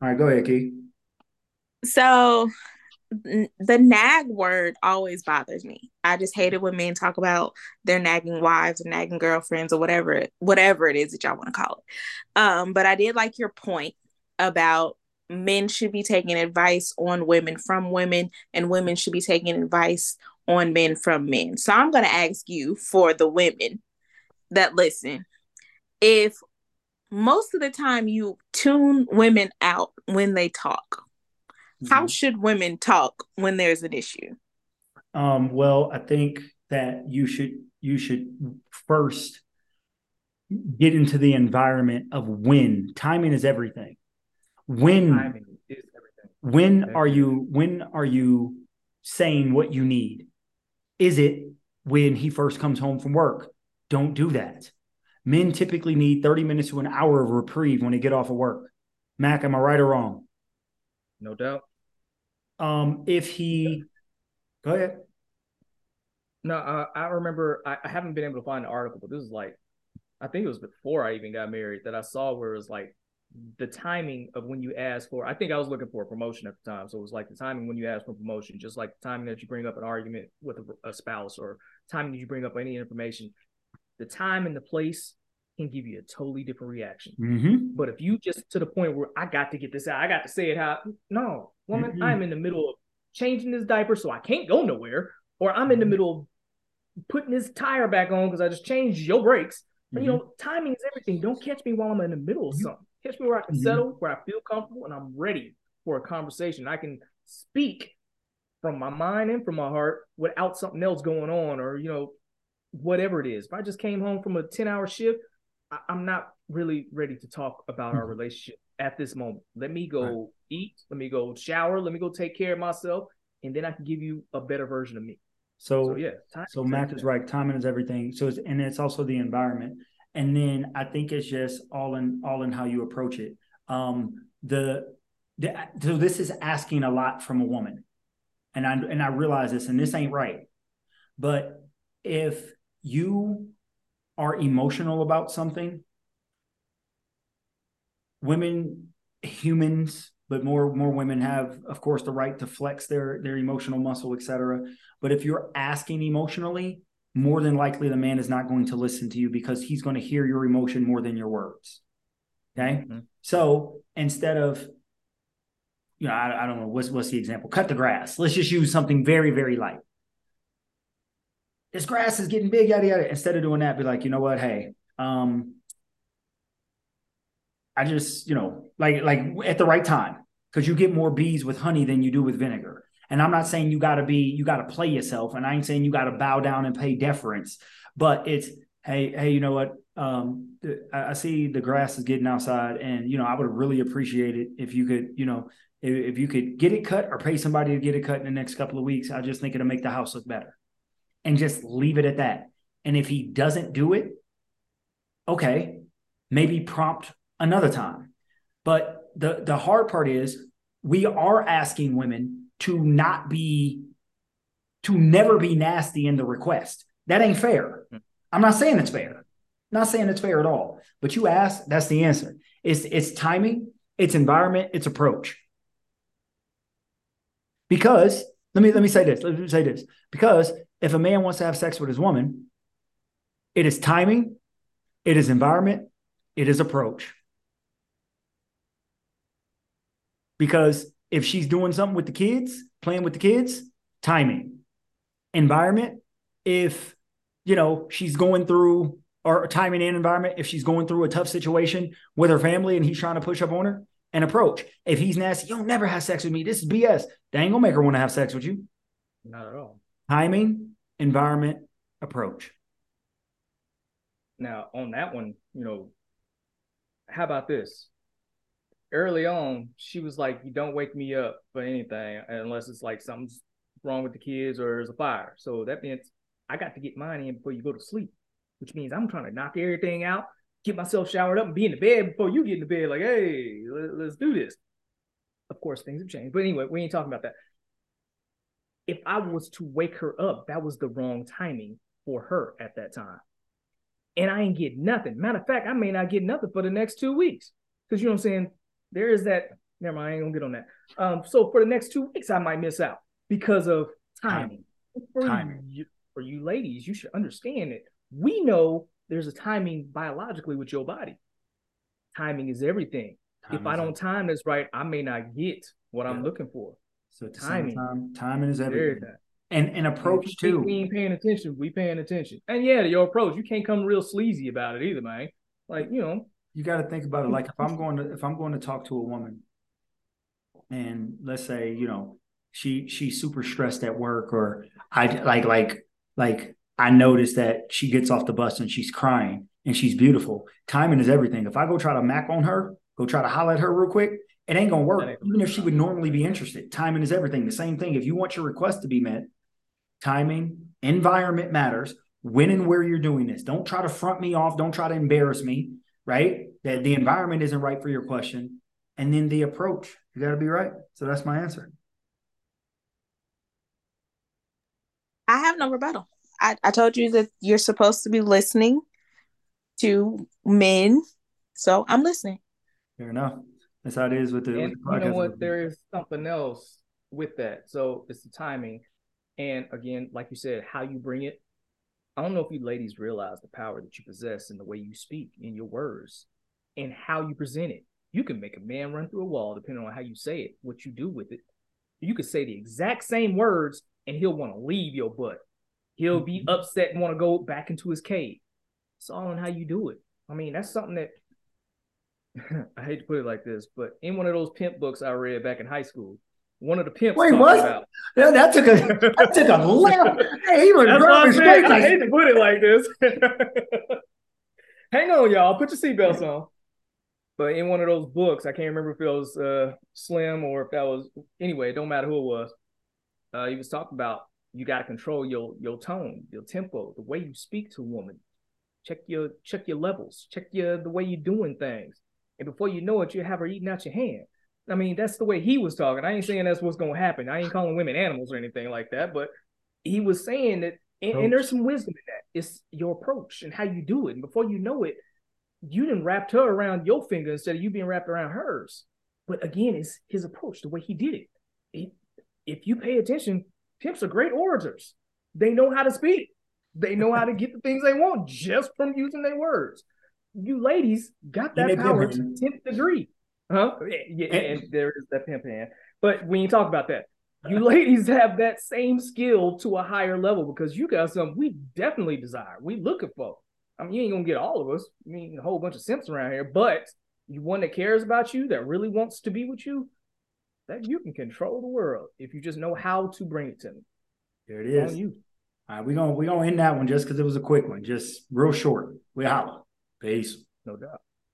All right, go ahead, Kie. So the nag word always bothers me. I just hate it when men talk about their nagging wives or nagging girlfriends or whatever it is that y'all want to call it. But I did like your point about men should be taking advice on women from women, and women should be taking advice on men from men. So I'm going to ask you, for the women that listen, if most of the time you tune women out when they talk, how should women talk when there's an issue? Well, I think that you should first get into the environment of when. Timing is everything. When are you saying what you need? Is it when he first comes home from work? Don't do that. Men typically need 30 minutes to an hour of reprieve when they get off of work. Mac, am I right or wrong? No doubt. Go ahead. No, I remember, I haven't been able to find an article, but this is like, I think it was before I even got married that I saw where it was like the timing of when you ask for, I think I was looking for a promotion at the time. So it was like the timing when you ask for promotion, just like the timing that you bring up an argument with a spouse, or timing that you bring up any information. The time and the place can give you a totally different reaction. Mm-hmm. But if you just to the point where I got to get this out, I got to say it how, no, woman, mm-hmm. I'm in the middle of changing this diaper so I can't go nowhere, or I'm in the middle of putting this tire back on because I just changed your brakes. Mm-hmm. You know, timing is everything. Don't catch me while I'm in the middle of something. Catch me where I can settle, where I feel comfortable, and I'm ready for a conversation. I can speak from my mind and from my heart without something else going on, or, you know, whatever it is. If I just came home from a 10-hour shift, I'm not really ready to talk about our relationship at this moment. Let me go eat. Let me go shower. Let me go take care of myself. And then I can give you a better version of me. So yeah. So Mac is right. Timing is everything. So it's also the environment. And then I think it's just all in how you approach it. So this is asking a lot from a woman. And I realize this, and this ain't right. But if you are emotional about something, women, humans, but more women have, of course, the right to flex their emotional muscle, etc. But if you're asking emotionally, more than likely the man is not going to listen to you, because he's going to hear your emotion more than your words. Okay? Mm-hmm. So instead of, you know, I don't know, what's the example? Cut the grass. Let's just use something very, very light. This grass is getting big, yada, yada. Instead of doing that, be like, you know what? Hey, I just, you know, like at the right time, because you get more bees with honey than you do with vinegar. And I'm not saying you got to play yourself. And I ain't saying you got to bow down and pay deference, but it's, hey, you know what? I see the grass is getting outside, and, you know, I would really appreciate it if you could, you know, if you could get it cut or pay somebody to get it cut in the next couple of weeks. I just think it'll make the house look better. And just leave it at that. And if he doesn't do it, okay, maybe prompt another time. But the hard part is we are asking women to never be nasty in the request. That ain't fair. I'm not saying it's fair. Not saying it's fair at all. But you ask, that's the answer. It's timing, it's environment, it's approach. Because let me say this. Because if a man wants to have sex with his woman, it is timing, it is environment, it is approach. Because if she's doing something with the kids, playing with the kids, timing. Environment, if, you know, she's going through, or timing and environment, if she's going through a tough situation with her family and he's trying to push up on her, and approach. If he's nasty, you'll never have sex with me, this is BS, that ain't gonna make her want to have sex with you. Not at all. Timing, environment, approach. Now, on that one, you know, how about this? Early on, she was like, you don't wake me up for anything unless it's like something's wrong with the kids or there's a fire. So that means I got to get mine in before you go to sleep, which means I'm trying to knock everything out, get myself showered up, and be in the bed before you get in the bed. Like, hey, let's do this. Of course, things have changed. But anyway, we ain't talking about that. If I was to wake her up, that was the wrong timing for her at that time. And I ain't get nothing. Matter of fact, I may not get nothing for the next 2 weeks. Because, you know what I'm saying? There is that Never mind, I ain't gonna get on that. So for the next 2 weeks, I might miss out because of timing. For you ladies, you should understand it. We know there's a timing biologically with your body. Timing is everything. If I don't time this right, I may not get what I'm looking for. So timing, timing is everything. And approach too. We ain't paying attention. We paying attention. And yeah, your approach. You can't come real sleazy about it either, man. Like, you know, you got to think about it. Like if I'm going to talk to a woman, and let's say, you know, she's super stressed at work, or I noticed that she gets off the bus and she's crying and she's beautiful. Timing is everything. If I go try to mack on her, go try to holler at her real quick, it ain't gonna work. Even if she would normally be interested, timing is everything. The same thing. If you want your request to be met, timing, environment matters. When and where you're doing this. Don't try to front me off. Don't try to embarrass me, right? That the environment isn't right for your question. And then the approach, you got to be right. So that's my answer. I have no rebuttal. I told you that you're supposed to be listening to men. So I'm listening. Fair enough. That's how it is with the podcast. You know what? There is something else with that. So it's the timing. And again, like you said, how you bring it. I don't know if you ladies realize the power that you possess in the way you speak, in your words, and how you present it. You can make a man run through a wall depending on how you say it, what you do with it. You could say the exact same words and he'll want to leave your butt. He'll be upset and want to go back into his cave. It's all in how you do it. I mean, that's something that I hate to put it like this, but in one of those pimp books I read back in high school, one of the pimps. Wait, what? About, that took a left. Hey, he was I hate to put it like this. Hang on, y'all. Put your seatbelts on. But in one of those books, I can't remember if it was Slim or if that was, anyway, it don't matter who it was. He was talking about you got to control your tone, your tempo, the way you speak to a woman. Check your levels. Check the way you're doing things. And before you know it, you have her eating out your hand. I mean, that's the way he was talking. I ain't saying that's what's going to happen. I ain't calling women animals or anything like that. But he was saying that, and there's some wisdom in that. It's your approach and how you do it. And before you know it, you done wrapped her around your finger instead of you being wrapped around hers. But again, it's his approach, the way he did it. If you pay attention, pimps are great orators. They know how to speak. They know how to get the things they want just from using their words. You ladies got that power to 10th degree. Huh? Yeah, and there is that pimp hand. But we ain't talking about that. You ladies have that same skill to a higher level because you got something we definitely desire. We looking for. I mean, you ain't gonna get all of us. I mean, a whole bunch of simps around here. But you one that cares about you, that really wants to be with you, that you can control the world if you just know how to bring it to me. There it is. On you. All right, we're gonna end that one just because it was a quick one, just real short. We holla. Peace. No doubt.